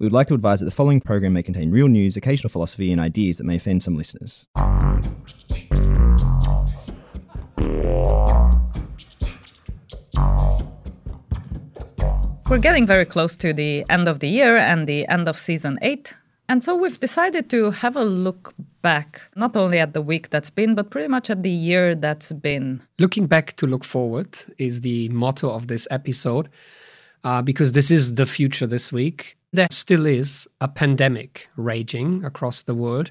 We would like to advise that the following program may contain real news, occasional philosophy, and ideas that may offend some listeners. We're getting very close to the end of the year and the end of season 8. And so we've decided to have a look back, not only at the week that's been, but pretty much at the year that's been. Looking back to look forward is the motto of this episode, because this is the future this week. There still is a pandemic raging across the world.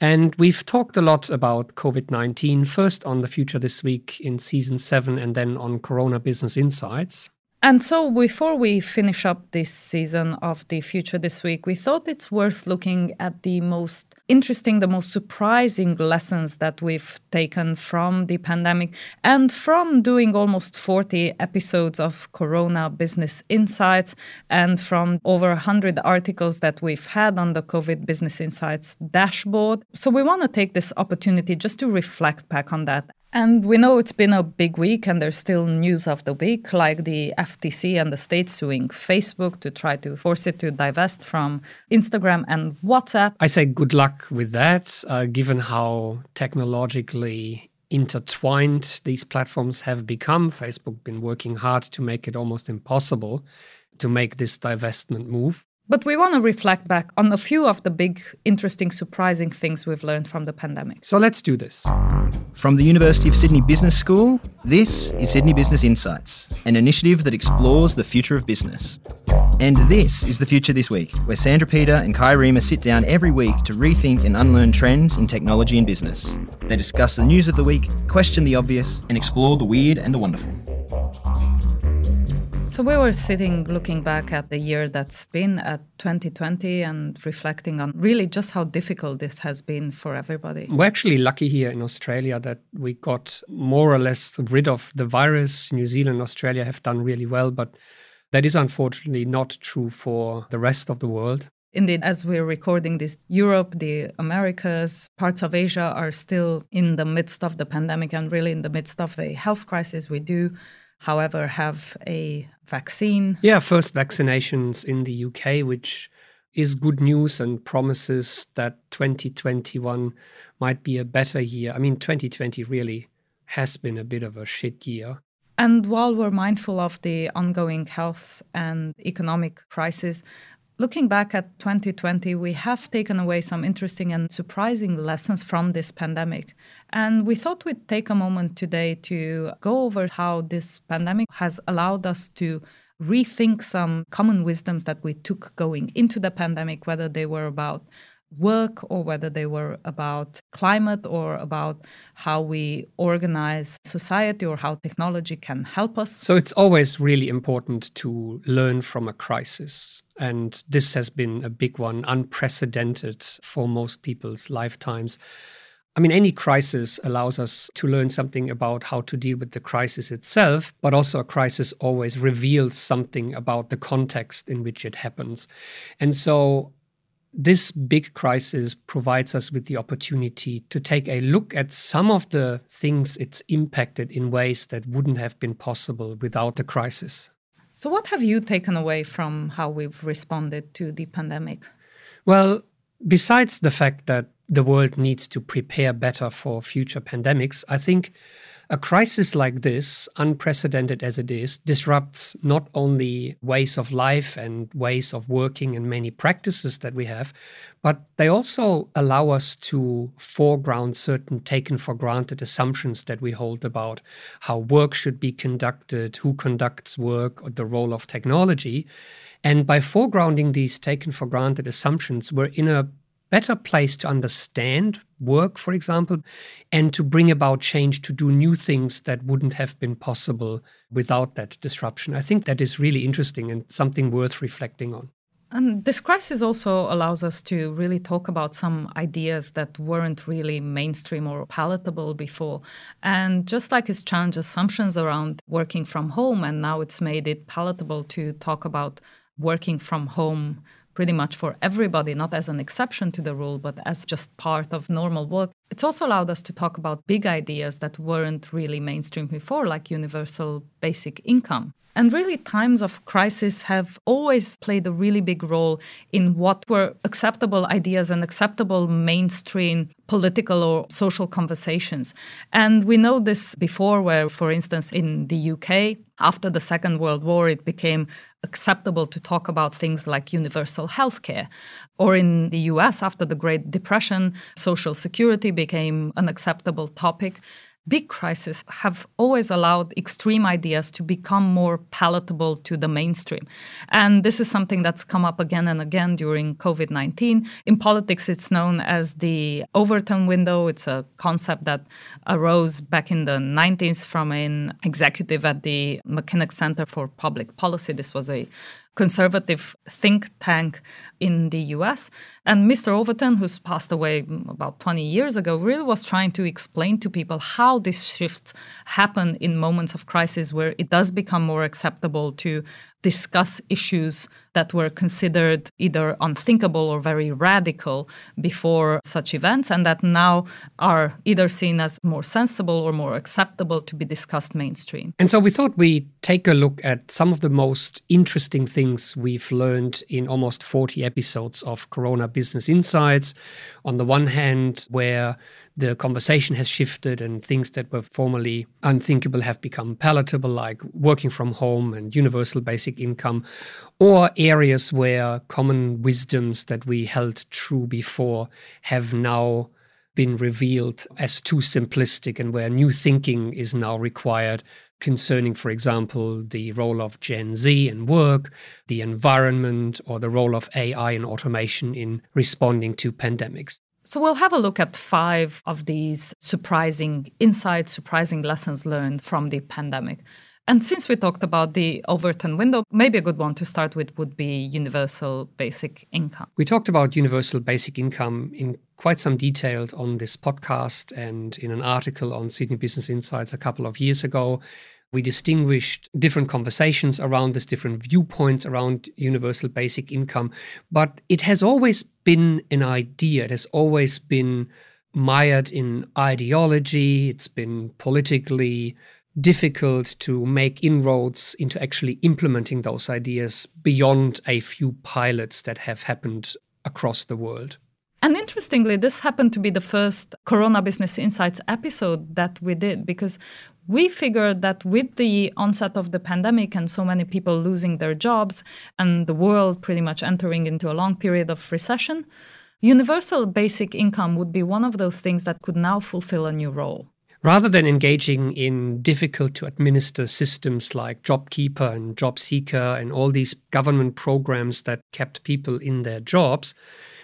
And we've talked a lot about COVID-19, first on The Future This Week in Season 7 and then on Corona Business Insights. And so before we finish up this season of The Future This Week, we thought it's worth looking at the most interesting, the most surprising lessons that we've taken from the pandemic and from doing almost 40 episodes of Corona Business Insights and from over 100 articles that we've had on the COVID Business Insights dashboard. So we want to take this opportunity just to reflect back on that. And we know it's been a big week and there's still news of the week, like the FTC and the state suing Facebook to try to force it to divest from Instagram and WhatsApp. I say good luck with that, given how technologically intertwined these platforms have become. Facebook been working hard to make it almost impossible to make this divestment move. But we want to reflect back on a few of the big, interesting, surprising things we've learned from the pandemic. So let's do this. From the University of Sydney Business School, this is Sydney Business Insights, an initiative that explores the future of business. And this is The Future This Week, where Sandra Peter and Kai Riemer sit down every week to rethink and unlearn trends in technology and business. They discuss the news of the week, question the obvious, and explore the weird and the wonderful. So we were sitting looking back at the year that's been, at 2020, and reflecting on really just how difficult this has been for everybody. We're actually lucky here in Australia that we got more or less rid of the virus. New Zealand and Australia have done really well, but that is unfortunately not true for the rest of the world. Indeed, as we're recording this, Europe, the Americas, parts of Asia are still in the midst of the pandemic and really in the midst of a health crisis. We do, however, have a vaccine. Yeah, first vaccinations in the UK, which is good news and promises that 2021 might be a better year. I mean, 2020 really has been a bit of a shit year. And while we're mindful of the ongoing health and economic crisis, looking back at 2020, we have taken away some interesting and surprising lessons from this pandemic. And we thought we'd take a moment today to go over how this pandemic has allowed us to rethink some common wisdoms that we took going into the pandemic, whether they were about work or whether they were about climate or about how we organize society or how technology can help us. So it's always really important to learn from a crisis. And this has been a big one, unprecedented for most people's lifetimes. I mean, any crisis allows us to learn something about how to deal with the crisis itself, but also a crisis always reveals something about the context in which it happens. And so this big crisis provides us with the opportunity to take a look at some of the things it's impacted in ways that wouldn't have been possible without the crisis. So what have you taken away from how we've responded to the pandemic? Well, besides the fact that the world needs to prepare better for future pandemics, I think a crisis like this, unprecedented as it is, disrupts not only ways of life and ways of working and many practices that we have, but they also allow us to foreground certain taken for granted assumptions that we hold about how work should be conducted, who conducts work, or the role of technology. And by foregrounding these taken for granted assumptions, we're in a better place to understand work, for example, and to bring about change, to do new things that wouldn't have been possible without that disruption. I think that is really interesting and something worth reflecting on. And this crisis also allows us to really talk about some ideas that weren't really mainstream or palatable before. And just like it's challenged assumptions around working from home, and now it's made it palatable to talk about working from home pretty much for everybody, not as an exception to the rule, but as just part of normal work. It's also allowed us to talk about big ideas that weren't really mainstream before, like universal basic income. And really, times of crisis have always played a really big role in what were acceptable ideas and acceptable mainstream political or social conversations. And we know this before where, for instance, in the UK, after the Second World War, it became acceptable to talk about things like universal healthcare. Or in the US, after the Great Depression, Social Security became an acceptable topic. Big crises have always allowed extreme ideas to become more palatable to the mainstream. And this is something that's come up again and again during COVID-19. In politics, it's known as the Overton Window. It's a concept that arose back in the 90s from an executive at the Mackinac Center for Public Policy. This was a conservative think tank in the US. And Mr. Overton, who's passed away about 20 years ago, really was trying to explain to people how these shifts happen in moments of crisis where it does become more acceptable to discuss issues that were considered either unthinkable or very radical before such events, and that now are either seen as more sensible or more acceptable to be discussed mainstream. And so we thought we'd take a look at some of the most interesting things we've learned in almost 40 episodes of Corona Business Insights. On the one hand, where the conversation has shifted and things that were formerly unthinkable have become palatable, like working from home and universal basic income, or areas where common wisdoms that we held true before have now been revealed as too simplistic and where new thinking is now required concerning, for example, the role of Gen Z in work, the environment, or the role of AI and automation in responding to pandemics. So we'll have a look at 5 of these surprising insights, surprising lessons learned from the pandemic. And since we talked about the Overton window, maybe a good one to start with would be universal basic income. We talked about universal basic income in quite some detail on this podcast and in an article on Sydney Business Insights a couple of years ago. We distinguished different conversations around this, different viewpoints around universal basic income. But it has always been an idea. It has always been mired in ideology. It's been politically difficult to make inroads into actually implementing those ideas beyond a few pilots that have happened across the world. And interestingly, this happened to be the first Corona Business Insights episode that we did, because we figured that with the onset of the pandemic and so many people losing their jobs and the world pretty much entering into a long period of recession, universal basic income would be one of those things that could now fulfill a new role. Rather than engaging in difficult-to-administer systems like JobKeeper and JobSeeker and all these government programs that kept people in their jobs,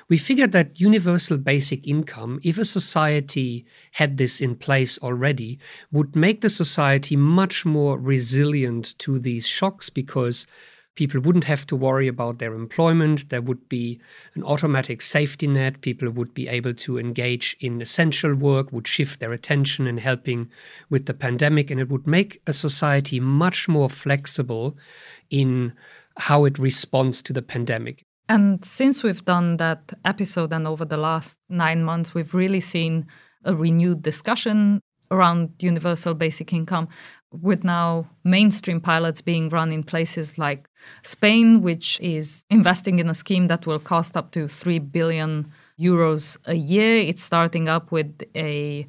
we figured that universal basic income, if a society had this in place already, would make the society much more resilient to these shocks because people wouldn't have to worry about their employment. There would be an automatic safety net. People would be able to engage in essential work, would shift their attention in helping with the pandemic, and it would make a society much more flexible in how it responds to the pandemic. And since we've done that episode and over the last 9 months, we've really seen a renewed discussion around universal basic income, with now mainstream pilots being run in places like Spain, which is investing in a scheme that will cost up to 3 billion euros a year. It's starting up with a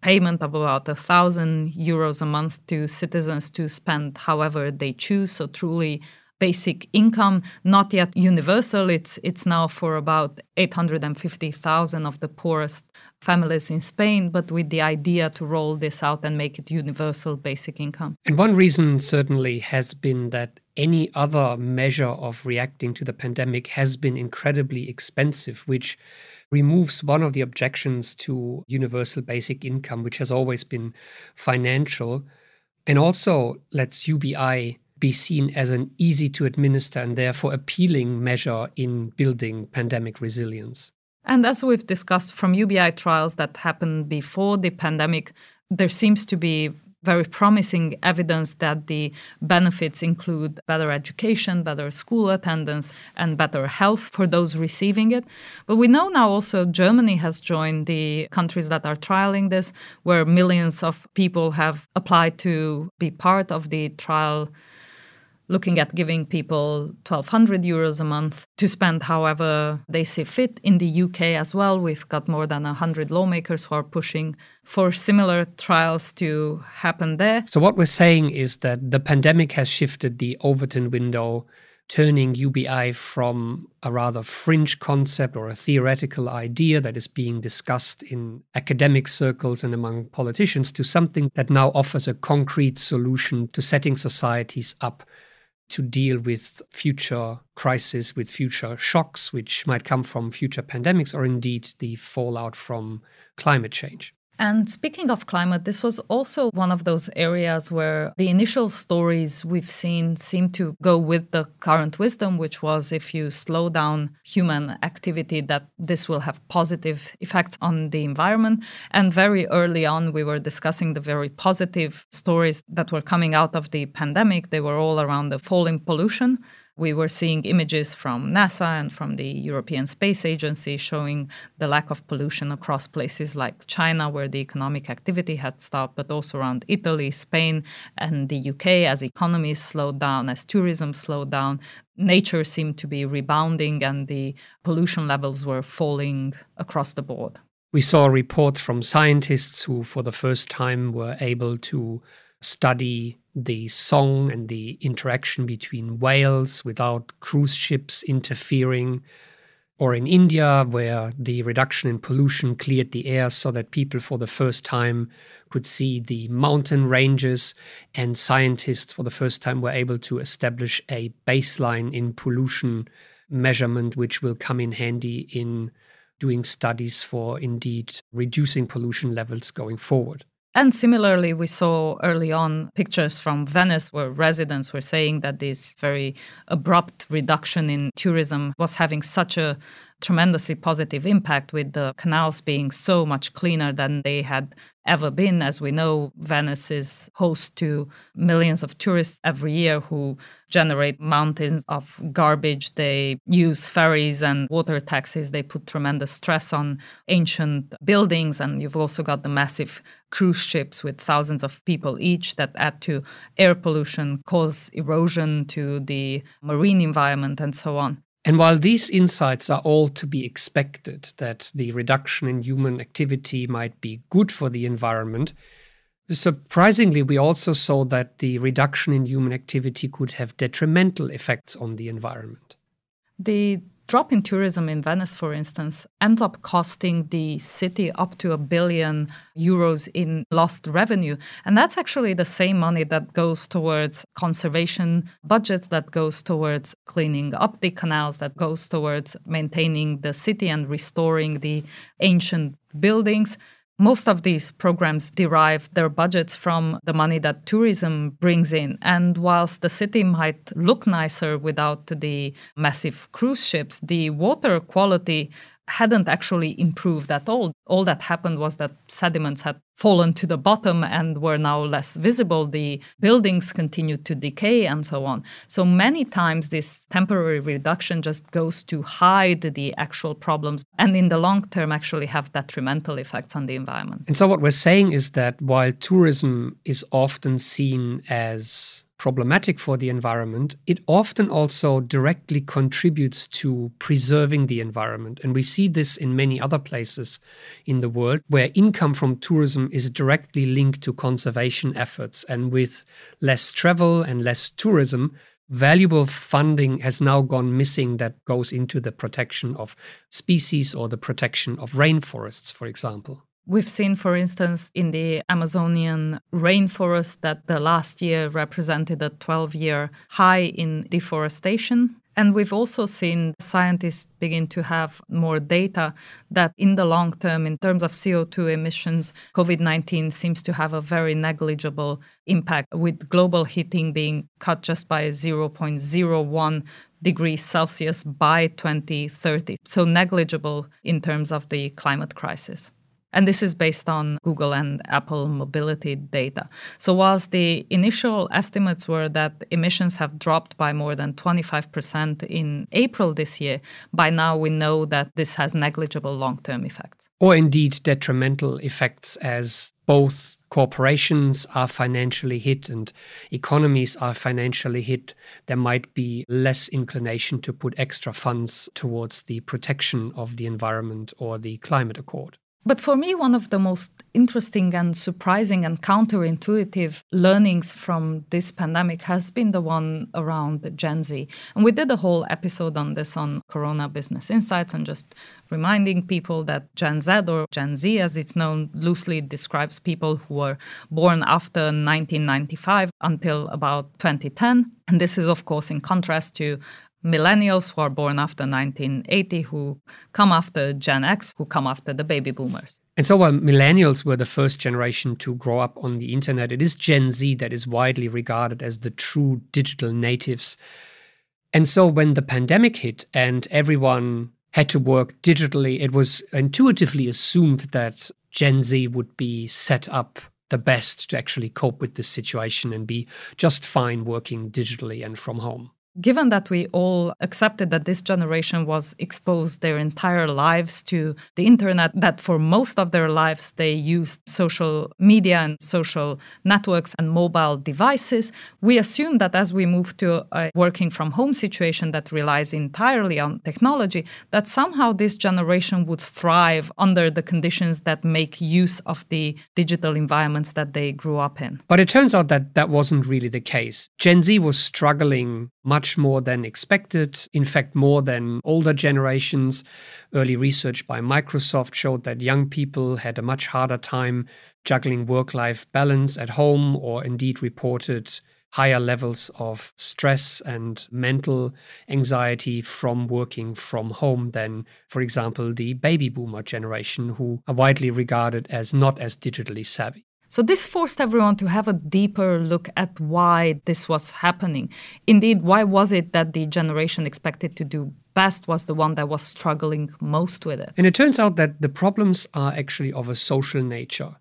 payment of about 1,000 euros a month to citizens to spend however they choose. So truly basic income, not yet universal. It's now for about 850,000 of the poorest families in Spain, but with the idea to roll this out and make it universal basic income. And one reason certainly has been that any other measure of reacting to the pandemic has been incredibly expensive, which removes one of the objections to universal basic income, which has always been financial, and also lets UBI be seen as an easy to administer and therefore appealing measure in building pandemic resilience. And as we've discussed from UBI trials that happened before the pandemic, there seems to be very promising evidence that the benefits include better education, better school attendance, and better health for those receiving it. But we know now also Germany has joined the countries that are trialing this, where millions of people have applied to be part of the trial, looking at giving people 1,200 euros a month to spend however they see fit. In the UK as well, we've got more than 100 lawmakers who are pushing for similar trials to happen there. So what we're saying is that the pandemic has shifted the Overton window, turning UBI from a rather fringe concept or a theoretical idea that is being discussed in academic circles and among politicians to something that now offers a concrete solution to setting societies up to deal with future crises, with future shocks, which might come from future pandemics or indeed the fallout from climate change. And speaking of climate, this was also one of those areas where the initial stories we've seen seem to go with the current wisdom, which was if you slow down human activity, that this will have positive effects on the environment. And very early on, we were discussing the very positive stories that were coming out of the pandemic. They were all around the fall in pollution. We were seeing images from NASA and from the European Space Agency showing the lack of pollution across places like China, where the economic activity had stopped, but also around Italy, Spain, and the UK as economies slowed down, as tourism slowed down. Nature seemed to be rebounding and the pollution levels were falling across the board. We saw reports from scientists who, for the first time, were able to study the song and the interaction between whales without cruise ships interfering, or in India, where the reduction in pollution cleared the air so that people for the first time could see the mountain ranges, and scientists for the first time were able to establish a baseline in pollution measurement, which will come in handy in doing studies for indeed reducing pollution levels going forward. And similarly, we saw early on pictures from Venice where residents were saying that this very abrupt reduction in tourism was having such a tremendously positive impact, with the canals being so much cleaner than they had ever been. As we know, Venice is host to millions of tourists every year who generate mountains of garbage. They use ferries and water taxis. They put tremendous stress on ancient buildings. And you've also got the massive cruise ships with thousands of people each that add to air pollution, cause erosion to the marine environment, and so on. And while these insights are all to be expected, that the reduction in human activity might be good for the environment, surprisingly, we also saw that the reduction in human activity could have detrimental effects on the environment. The drop in tourism in Venice, for instance, ends up costing the city up to €1 billion in lost revenue. And that's actually the same money that goes towards conservation budgets, that goes towards cleaning up the canals, that goes towards maintaining the city and restoring the ancient buildings. Most of these programs derive their budgets from the money that tourism brings in. And whilst the city might look nicer without the massive cruise ships, the water quality hadn't actually improved at all. All that happened was that sediments had fallen to the bottom and were now less visible. The buildings continued to decay and so on. So many times this temporary reduction just goes to hide the actual problems and in the long term actually have detrimental effects on the environment. And so what we're saying is that while tourism is often seen as problematic for the environment, it often also directly contributes to preserving the environment. And we see this in many other places in the world where income from tourism is directly linked to conservation efforts. And with less travel and less tourism, valuable funding has now gone missing that goes into the protection of species or the protection of rainforests, for example. We've seen, for instance, in the Amazonian rainforest that the last year represented a 12-year high in deforestation. And we've also seen scientists begin to have more data that in the long term, in terms of CO2 emissions, COVID-19 seems to have a very negligible impact, with global heating being cut just by 0.01 degrees Celsius by 2030. So negligible in terms of the climate crisis. And this is based on Google and Apple mobility data. So whilst the initial estimates were that emissions have dropped by more than 25% in April this year, by now we know that this has negligible long-term effects. Or indeed detrimental effects, as both corporations are financially hit and economies are financially hit. There might be less inclination to put extra funds towards the protection of the environment or the climate accord. But for me, one of the most interesting and surprising and counterintuitive learnings from this pandemic has been the one around Gen Z. And we did a whole episode on this on Corona Business Insights, and just reminding people that Gen Z, or Gen Z as it's known, loosely describes people who were born after 1995 until about 2010. And this is, of course, in contrast to millennials who are born after 1980, who come after Gen X, who come after the baby boomers. And so while millennials were the first generation to grow up on the internet, it is Gen Z that is widely regarded as the true digital natives. And so when the pandemic hit and everyone had to work digitally, it was intuitively assumed that Gen Z would be set up the best to actually cope with this situation and be just fine working digitally and from home. Given that we all accepted that this generation was exposed their entire lives to the internet, that for most of their lives they used social media and social networks and mobile devices, we assume that as we move to a working from home situation that relies entirely on technology, that somehow this generation would thrive under the conditions that make use of the digital environments that they grew up in. But it turns out that that wasn't really the case. Gen Z was struggling much more than expected, in fact, more than older generations. Early research by Microsoft showed that young people had a much harder time juggling work-life balance at home, or indeed reported higher levels of stress and mental anxiety from working from home than, for example, the baby boomer generation, who are widely regarded as not as digitally savvy. So this forced everyone to have a deeper look at why this was happening. Indeed, why was it that the generation expected to do best was the one that was struggling most with it? And it turns out that the problems are actually of a social nature.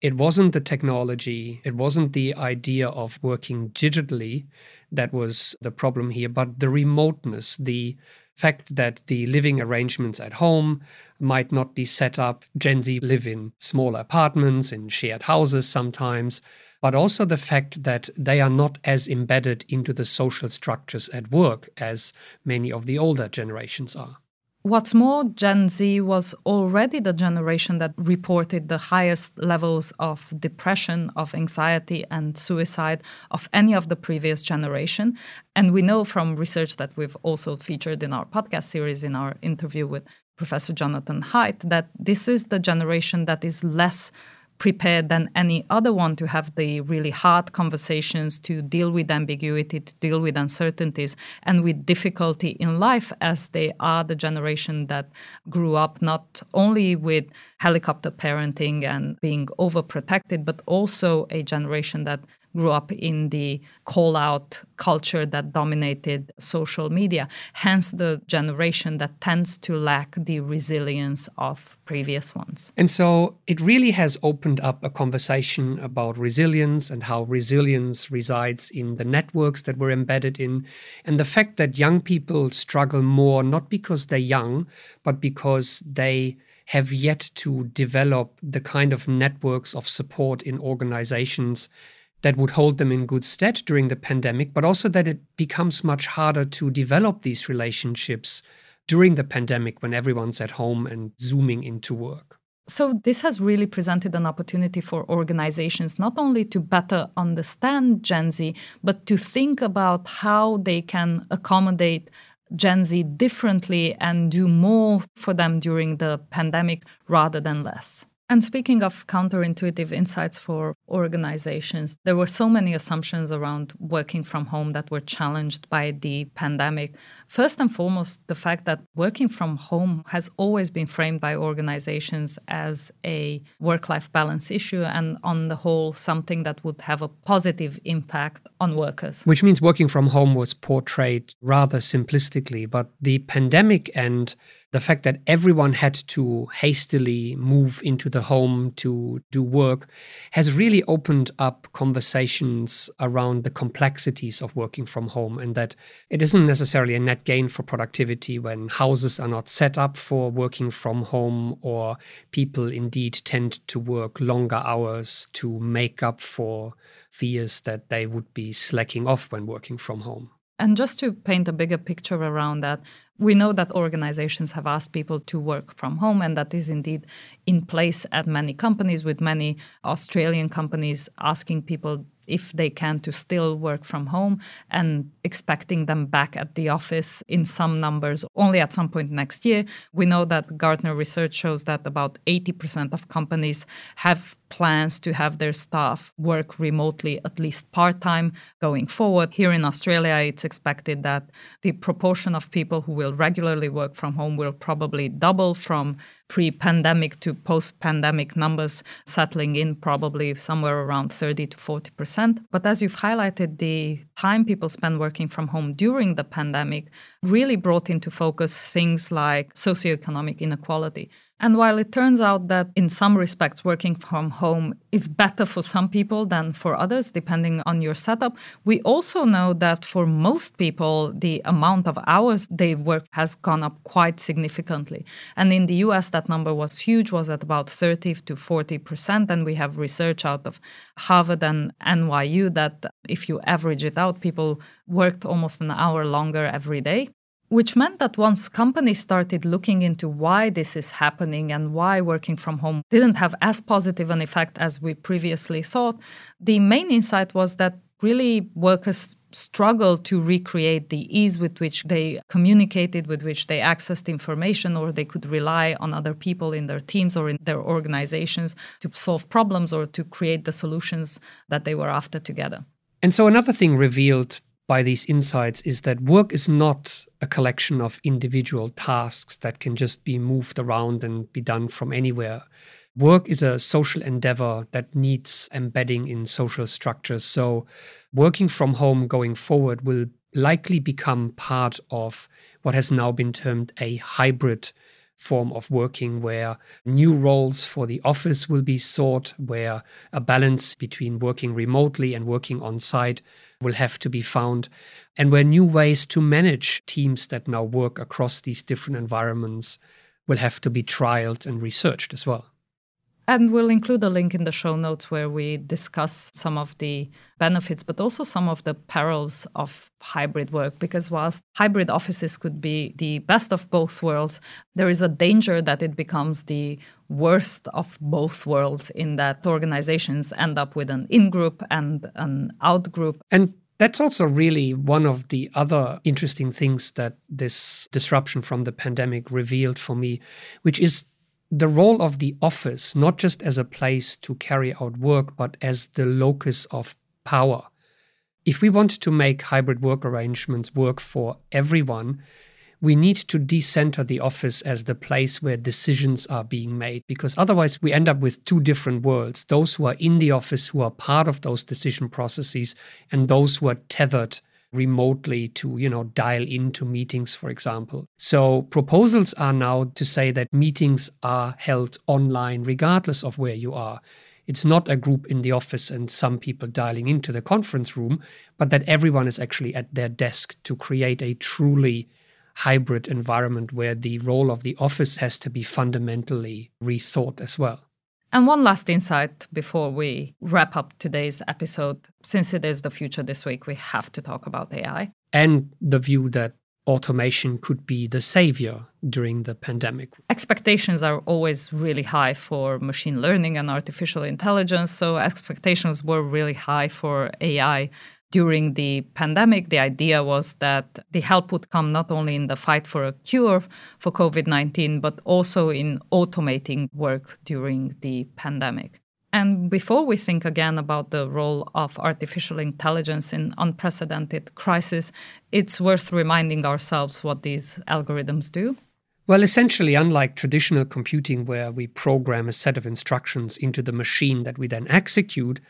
It wasn't the technology, it wasn't the idea of working digitally that was the problem here, but the remoteness, the fact that the living arrangements at home might not be set up. Gen Z live in smaller apartments, in shared houses sometimes, but also the fact that they are not as embedded into the social structures at work as many of the older generations are. What's more, Gen Z was already the generation that reported the highest levels of depression, of anxiety and suicide of any of the previous generation. And we know from research that we've also featured in our podcast series, in our interview with Professor Jonathan Haidt, that this is the generation that is less prepared than any other one to have the really hard conversations, to deal with ambiguity, to deal with uncertainties and with difficulty in life, as they are the generation that grew up not only with helicopter parenting and being overprotected, but also a generation that grew up in the call-out culture that dominated social media, hence the generation that tends to lack the resilience of previous ones. And so it really has opened up a conversation about resilience and how resilience resides in the networks that we're embedded in, and the fact that young people struggle more, not because they're young, but because they have yet to develop the kind of networks of support in organizations that would hold them in good stead during the pandemic, but also that it becomes much harder to develop these relationships during the pandemic when everyone's at home and zooming into work. So this has really presented an opportunity for organizations not only to better understand Gen Z, but to think about how they can accommodate Gen Z differently and do more for them during the pandemic rather than less. And speaking of counterintuitive insights for organizations, there were so many assumptions around working from home that were challenged by the pandemic. First and foremost, the fact that working from home has always been framed by organizations as a work-life balance issue and, on the whole, something that would have a positive impact on workers. Which means working from home was portrayed rather simplistically, but the pandemic and the fact that everyone had to hastily move into the home to do work has really opened up conversations around the complexities of working from home, and that it isn't necessarily a net gain for productivity when houses are not set up for working from home, or people indeed tend to work longer hours to make up for fears that they would be slacking off when working from home. And just to paint a bigger picture around that, we know that organizations have asked people to work from home, and that is indeed in place at many companies, with many Australian companies asking people if they can to still work from home and expecting them back at the office in some numbers only at some point next year. We know that Gartner research shows that about 80% of companies have plans to have their staff work remotely at least part-time going forward. Here in Australia, it's expected that the proportion of people who will regularly work from home will probably double from pre-pandemic to post-pandemic numbers, settling in probably somewhere around 30 to 40%. But as you've highlighted, the time people spend working from home during the pandemic really brought into focus things like socioeconomic inequality. And while it turns out that in some respects working from home is better for some people than for others, depending on your setup, we also know that for most people, the amount of hours they work has gone up quite significantly. And in the US, that number was huge, was at about 30 to 40%. And we have research out of Harvard and NYU that if you average it out, people worked almost an hour longer every day. Which meant that once companies started looking into why this is happening and why working from home didn't have as positive an effect as we previously thought, the main insight was that really workers struggle to recreate the ease with which they communicated, with which they accessed information, or they could rely on other people in their teams or in their organizations to solve problems or to create the solutions that they were after together. And so another thing revealed by these insights is that work is not a collection of individual tasks that can just be moved around and be done from anywhere. Work is a social endeavor that needs embedding in social structures. So working from home going forward will likely become part of what has now been termed a hybrid form of working, where new roles for the office will be sought, where a balance between working remotely and working on site will have to be found, and where new ways to manage teams that now work across these different environments will have to be trialed and researched as well. And we'll include a link in the show notes where we discuss some of the benefits, but also some of the perils of hybrid work, because whilst hybrid offices could be the best of both worlds, there is a danger that it becomes the worst of both worlds, in that organizations end up with an in-group and an out-group. And that's also really one of the other interesting things that this disruption from the pandemic revealed for me, which is the role of the office, not just as a place to carry out work, but as the locus of power. If we want to make hybrid work arrangements work for everyone, we need to decenter the office as the place where decisions are being made, because otherwise we end up with two different worlds: those who are in the office, who are part of those decision processes, and those who are tethered remotely to, dial into meetings, for example. So proposals are now to say that meetings are held online regardless of where you are. It's not a group in the office and some people dialing into the conference room, but that everyone is actually at their desk, to create a truly hybrid environment where the role of the office has to be fundamentally rethought as well. And one last insight before we wrap up today's episode. Since it is the future this week, we have to talk about AI. And the view that automation could be the savior during the pandemic. Expectations are always really high for machine learning and artificial intelligence. So expectations were really high for AI. During the pandemic, the idea was that the help would come not only in the fight for a cure for COVID-19, but also in automating work during the pandemic. And before we think again about the role of artificial intelligence in unprecedented crisis, it's worth reminding ourselves what these algorithms do. Well, essentially, unlike traditional computing, where we program a set of instructions into the machine that we then execute,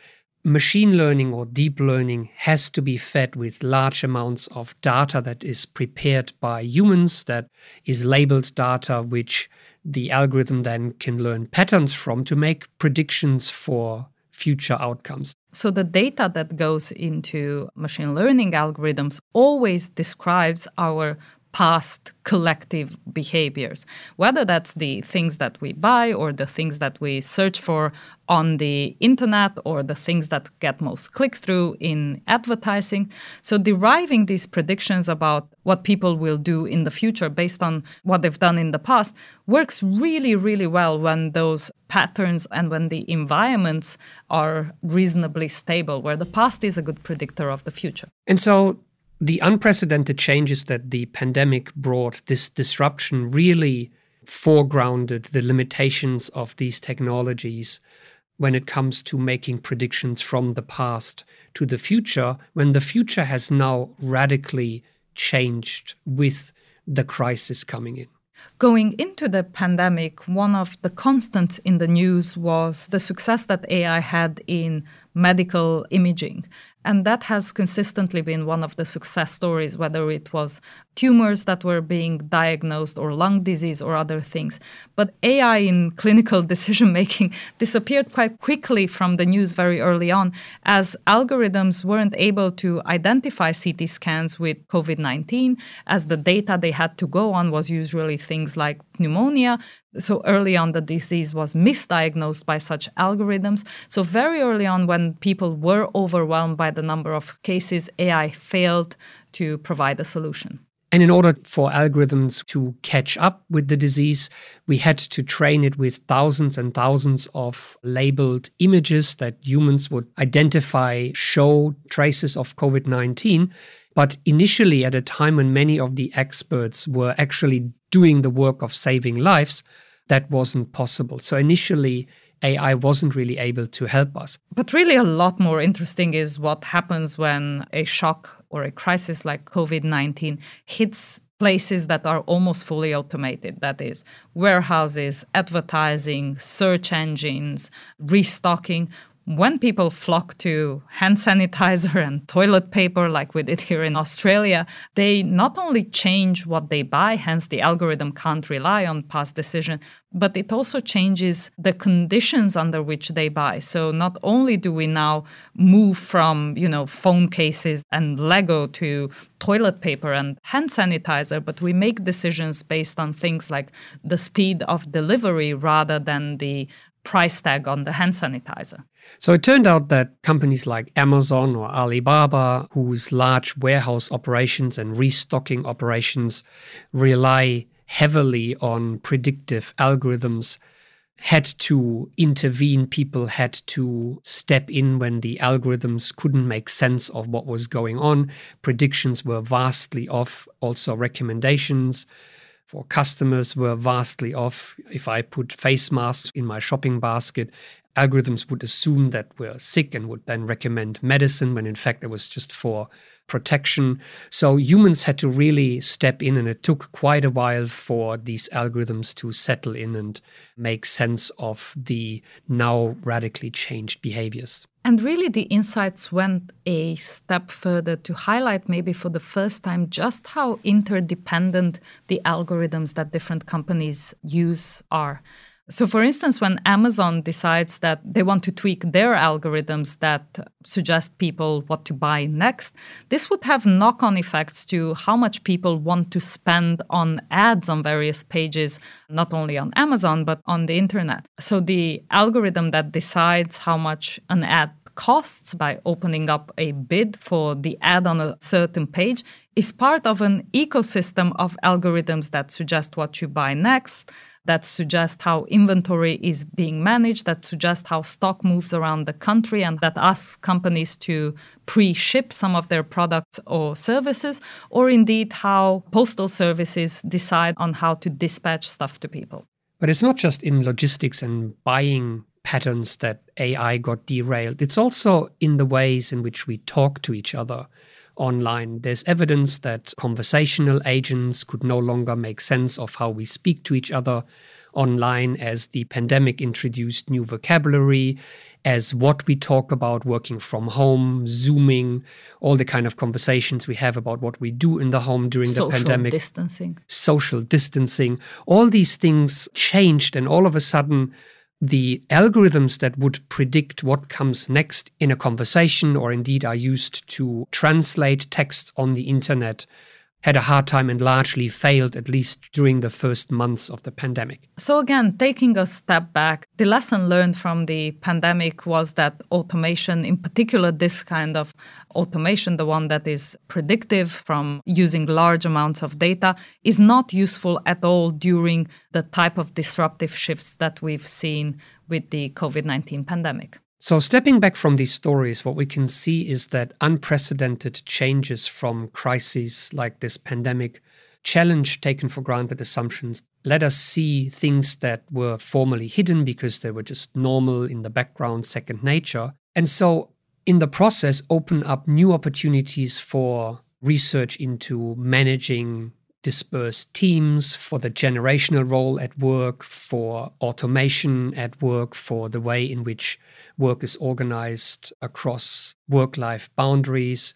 machine learning or deep learning has to be fed with large amounts of data that is prepared by humans, that is labeled data which the algorithm then can learn patterns from to make predictions for future outcomes. So the data that goes into machine learning algorithms always describes our past collective behaviors, whether that's the things that we buy or the things that we search for on the internet or the things that get most click-through in advertising. So deriving these predictions about what people will do in the future based on what they've done in the past works really, really well when those patterns and when the environments are reasonably stable, where the past is a good predictor of the future. And so the unprecedented changes that the pandemic brought, this disruption, really foregrounded the limitations of these technologies when it comes to making predictions from the past to the future, when the future has now radically changed with the crisis coming in. Going into the pandemic, one of the constants in the news was the success that AI had in medical imaging. And that has consistently been one of the success stories, whether it was tumors that were being diagnosed or lung disease or other things. But AI in clinical decision-making disappeared quite quickly from the news very early on, as algorithms weren't able to identify CT scans with COVID-19, as the data they had to go on was usually things like pneumonia. So early on, the disease was misdiagnosed by such algorithms. So very early on, when people were overwhelmed by the number of cases, AI failed to provide a solution. And in order for algorithms to catch up with the disease, we had to train it with thousands and thousands of labeled images that humans would identify, show traces of COVID-19. But initially, at a time when many of the experts were actually doing the work of saving lives, that wasn't possible. So initially, AI wasn't really able to help us. But really a lot more interesting is what happens when a shock or a crisis like COVID-19 hits places that are almost fully automated. That is, warehouses, advertising, search engines, restocking. When people flock to hand sanitizer and toilet paper, like we did here in Australia, they not only change what they buy, hence the algorithm can't rely on past decision, but it also changes the conditions under which they buy. So not only do we now move from, phone cases and Lego to toilet paper and hand sanitizer, but we make decisions based on things like the speed of delivery rather than the price tag on the hand sanitizer. So it turned out that companies like Amazon or Alibaba, whose large warehouse operations and restocking operations rely heavily on predictive algorithms, had to intervene. People had to step in when the algorithms couldn't make sense of what was going on. Predictions were vastly off, also recommendations for customers were vastly off. If I put face masks in my shopping basket, algorithms would assume that we're sick and would then recommend medicine when in fact it was just for protection. So humans had to really step in, and it took quite a while for these algorithms to settle in and make sense of the now radically changed behaviors. And really, the insights went a step further to highlight maybe for the first time just how interdependent the algorithms that different companies use are. So, for instance, when Amazon decides that they want to tweak their algorithms that suggest people what to buy next, this would have knock-on effects to how much people want to spend on ads on various pages, not only on Amazon, but on the internet. So the algorithm that decides how much an ad costs by opening up a bid for the ad on a certain page is part of an ecosystem of algorithms that suggest what you buy next, that suggest how inventory is being managed, that suggest how stock moves around the country, and that asks companies to pre-ship some of their products or services, or indeed how postal services decide on how to dispatch stuff to people. But it's not just in logistics and buying patterns that AI got derailed. It's also in the ways in which we talk to each other. online. There's evidence that conversational agents could no longer make sense of how we speak to each other online as the pandemic introduced new vocabulary, as what we talk about, working from home, Zooming, all the kind of conversations we have about what we do in the home during the pandemic. Social distancing. All these things changed, and all of a sudden, the algorithms that would predict what comes next in a conversation, or indeed are used to translate texts on the internet, had a hard time and largely failed, at least during the first months of the pandemic. So again, taking a step back, the lesson learned from the pandemic was that automation, in particular this kind of automation, the one that is predictive from using large amounts of data, is not useful at all during the type of disruptive shifts that we've seen with the COVID-19 pandemic. So stepping back from these stories, what we can see is that unprecedented changes from crises like this pandemic challenge taken for granted assumptions. Let us see things that were formerly hidden because they were just normal in the background, second nature. And so in the process, open up new opportunities for research into managing dispersed teams, for the generational role at work, for automation at work, for the way in which work is organized across work-life boundaries,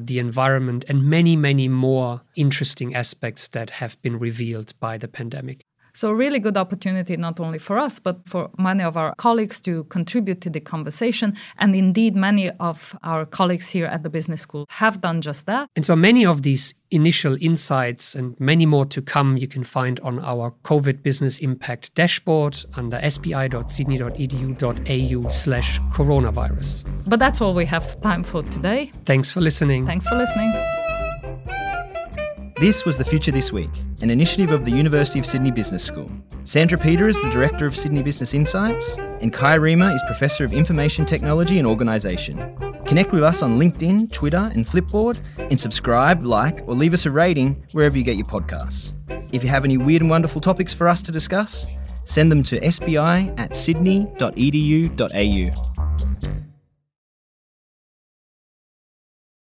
the environment, and many, many more interesting aspects that have been revealed by the pandemic. So a really good opportunity, not only for us, but for many of our colleagues to contribute to the conversation. And indeed, many of our colleagues here at the business school have done just that. And so many of these initial insights and many more to come, you can find on our COVID Business Impact Dashboard under sbi.sydney.edu.au/coronavirus. But that's all we have time for today. Thanks for listening. This was The Future This Week, an initiative of the University of Sydney Business School. Sandra Peter is the Director of Sydney Business Insights, and Kai Riemer is Professor of Information Technology and Organisation. Connect with us on LinkedIn, Twitter and Flipboard, and subscribe, like or leave us a rating wherever you get your podcasts. If you have any weird and wonderful topics for us to discuss, send them to sbi@sydney.edu.au.